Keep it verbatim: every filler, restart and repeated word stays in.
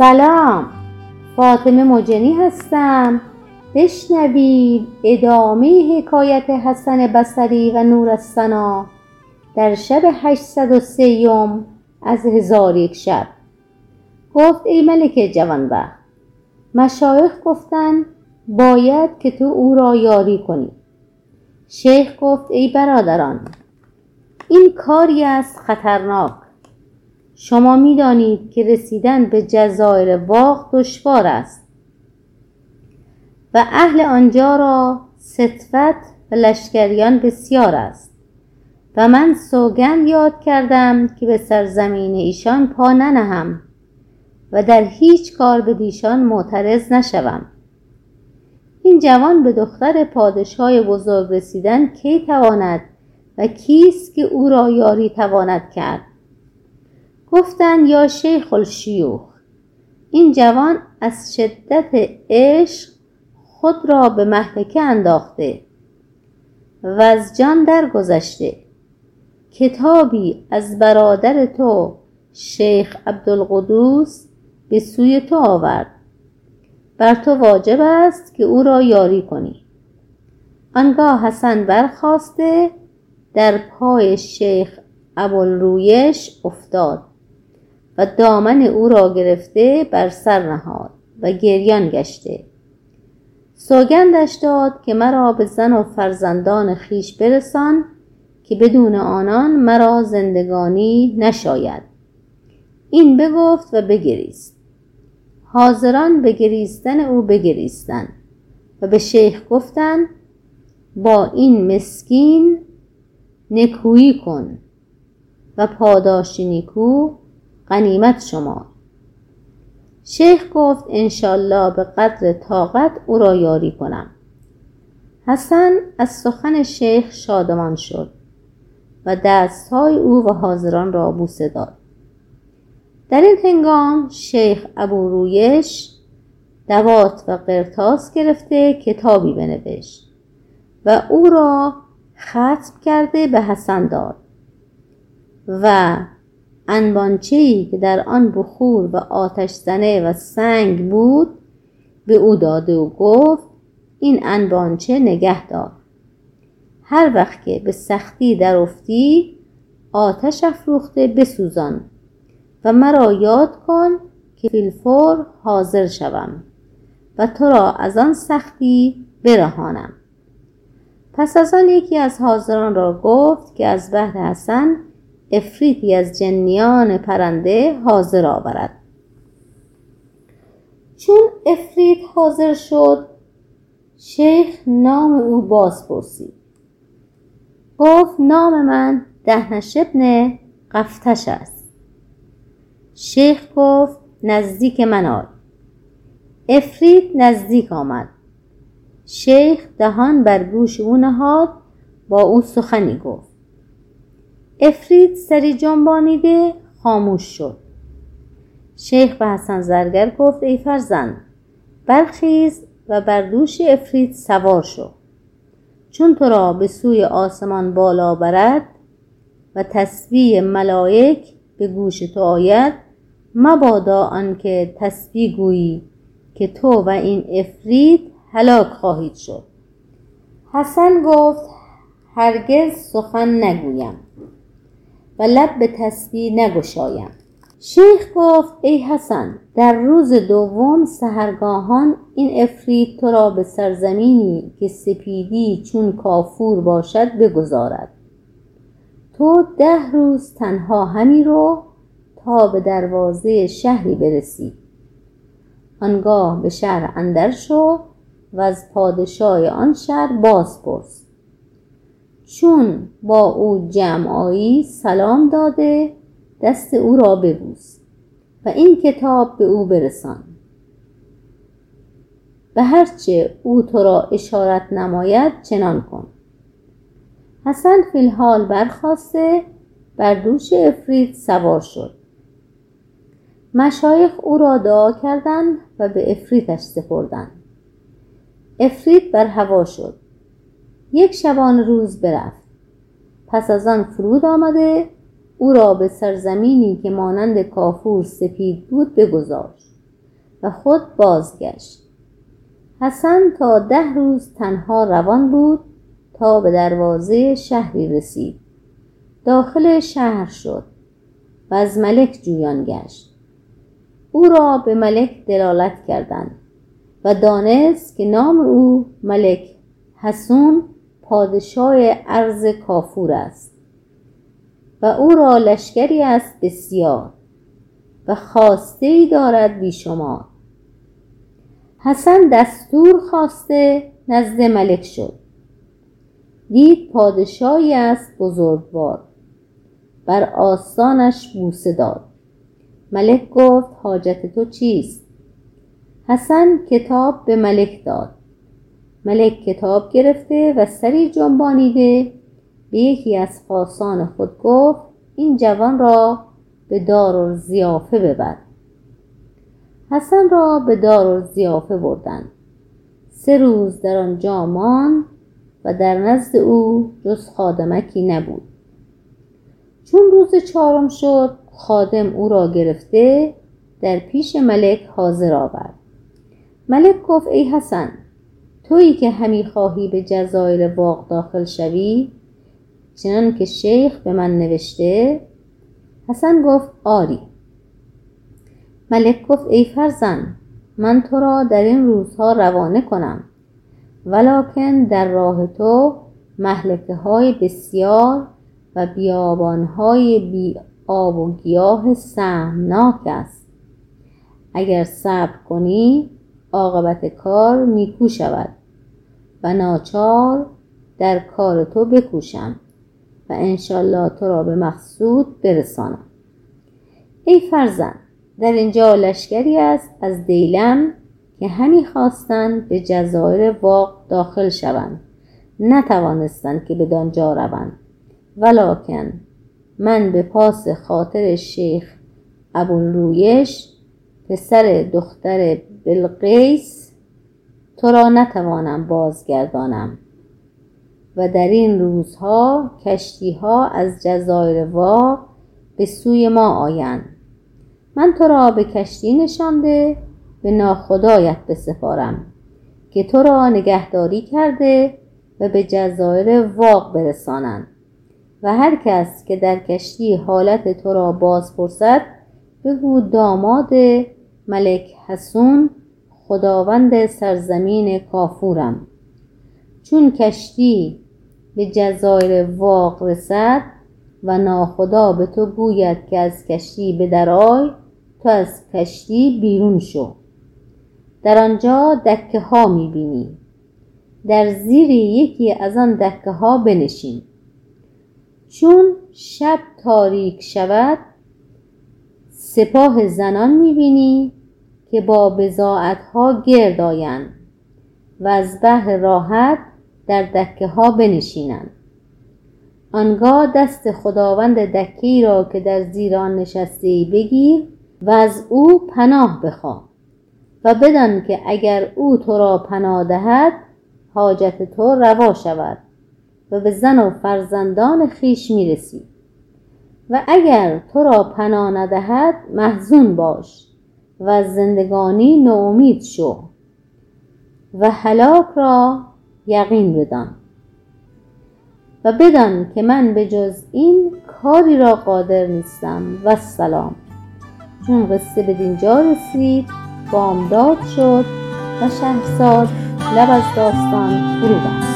سلام، فاطمه مجنی هستم. بشنوید ادامه حکایت حسن بصری و نور السنا در شب هشتصد و سه از هزاریک شب. گفت ای ملک جوانبخت، مشایخ گفتند باید که تو او را یاری کنی. شیخ گفت ای برادران، این کاری است خطرناک. شما می دانید که رسیدن به جزایر واق دشوار است و اهل آنجا را ستفت و لشکریان بسیار است و من سوگند یاد کردم که به سرزمین ایشان پا ننهم و در هیچ کار به دیشان معترض نشوم. این جوان به دختر پادشاه بزرگ رسیدن کی تواند و کیست که او را یاری تواند کرد؟ گفتند یا شیخ الشیوخ، این جوان از شدت عشق خود را به مهلکه انداخته و از جان درگذشته. کتابی از برادر تو شیخ عبدالقدوس به سوی تو آورد، بر تو واجب است که او را یاری کنی. آنگاه حسن برخاسته در پای شیخ ابوالرویش افتاد و دامن او را گرفته بر سر نهاد و گریان گشته. سوگندش داد که مرا به زن و فرزندان خویش برسان که بدون آنان مرا زندگانی نشاید. این بگفت و بگریست. حاضران به گریستن او بگریستند و به شیخ گفتند با این مسکین نکویی کن و پاداش نیکو غنیمت شما. شیخ گفت انشالله به قدر طاقت او را یاری کنم. حسن از سخن شیخ شادمان شد و دستهای او و حاضران را بوسه داد. در این هنگام شیخ ابوالرویش دوات و قرطاس گرفته کتابی بنوشت و او را ختم کرده به حسن داد و انبانچه‌ای که در آن بخور و آتش زنه و سنگ بود به او داده و گفت این انبانچه نگه دار. هر وقت که به سختی در افتی آتش افروخته بسوزان و مرا یاد کن که فیلفور حاضر شوم و تو را از آن سختی برهانم. پس از آن یکی از حاضران را گفت که از بحر حسن افریتی از جنیان پرنده حاضر آورد. چون افریت حاضر شد، شیخ نام او باز پرسید. گفت نام من دهنشبن قفتش است. شیخ گفت نزدیک من آی. عفریت نزدیک آمد. شیخ دهان بر گوش او نهاد، با او سخنی گفت. عفریت سری جنبانیده خاموش شد. شیخ به حسن زرگر گفت ای فرزند، برخیز و بر دوش عفریت سوار شو. چون تو را به سوی آسمان بالا برد و تسبیح ملائک به گوش تو آید، مبادا آنکه تسبیح گویی که تو و این عفریت هلاک خواهید شد. حسن گفت هرگز سخن نگویم و لب به تسبیح نگشایم. شیخ گفت ای حسن، در روز دوم سحرگاهان این عفریت تو را به سرزمینی که سپیدی چون کافور باشد بگذارد. تو ده روز تنها همی رو تا به دروازه شهری برسی. آنگاه به شهر اندر شو و از پادشاه آن شهر باز پرس. چون با او جمعایی سلام داده، دست او را ببوس و این کتاب به او برسان. به هرچه او تو را اشارت نماید چنان کن. حسن فی الحال برخاسته بر دوش عفریت سوار شد. مشایخ او را دعا کردند و به عفریتش سپردند. عفریت بر هوا شد. یک شبان روز برفت. پس از آن فرود آمده، او را به سرزمینی که مانند کافور سپید بود بگذاشت. و خود بازگشت. حسن تا ده روز تنها روان بود تا به دروازه شهری رسید. داخل شهر شد و از ملک جویان گشت. او را به ملک دلالت کردند و دانست که نام او ملک هسون پادشاه ارض کافور است و او را لشکری است بسیار و خواسته‌ای دارد بی‌شمار. حسن دستور خواسته نزد ملک شد. دید پادشاهی است بزرگوار، بر آستانش بوسه داد. ملک گفت حاجت تو چیست؟ حسن کتاب به ملک داد. ملک کتاب گرفته و سری جنبانیده به یکی از خاصان خود گفت این جوان را به دارالضیافه ببر. حسن را به دارالضیافه بردند. سه روز در آنجا ماند و در نزد او جز خادمکی نبود. چون روز چهارم شد خادم او را گرفته در پیش ملک حاضر آورد. ملک گفت ای حسن، تویی که همی خواهی به جزایر واق داخل شوی چنان که شیخ به من نوشته؟ حسن گفت آری. ملک گفت ای فرزند، من تو را در این روزها روانه کنم، ولیکن در راه تو مهلکه های بسیار و بیابان های بی آب و گیاه سهمناک است. اگر صبر کنی عاقبت کار نیکو شود و ناچار در کار تو بکوشم و انشالله تو را به مقصود برسانم. ای فرزند، در اینجا لشکری است از دیلم که همی خواستند به جزایر واق داخل شوند، نتوانستند که به دانجا روند، ولیکن من به پاس خاطر شیخ ابوالرویش پسر دختر بلقیس تو را نتوانم بازگردانم و در این روزها کشتی ها از جزایر واق به سوی ما آیند. من تو را به کشتی نشانده به ناخدایت بسپارم که تو را نگهداری کرده و به جزایر واق برسانند و هر کس که در کشتی حالت تو را باز پرسد بگو داماد ملک هسون خداوند سرزمین کافورم. چون کشتی به جزایر واق رسد و ناخدا به تو گوید که از کشتی به درآی، تو از کشتی بیرون شو. در آنجا دکه ها میبینی، در زیر یکی از آن دکه ها بنشین. چون شب تاریک شود سپاه زنان میبینی که با بضاعت ها گرد آیند و از بهر راحت در دکه ها بنشینند. آنگاه دست خداوند دکه‌ای را که در زیر آن نشسته‌ای بگیر و از او پناه بخواه و بدان که اگر او تو را پناه دهد حاجت تو روا شود و به زن و فرزندان خویش میرسی و اگر تو را پناه ندهد محزون باش و از زندگانی ناامید شو و هلاک را یقین بدان و بدان که من به جز این کاری را قادر نیستم. و سلام. چون قصه به دینجا رسید بامداد شد و شمسال لب از داستان فرو بست.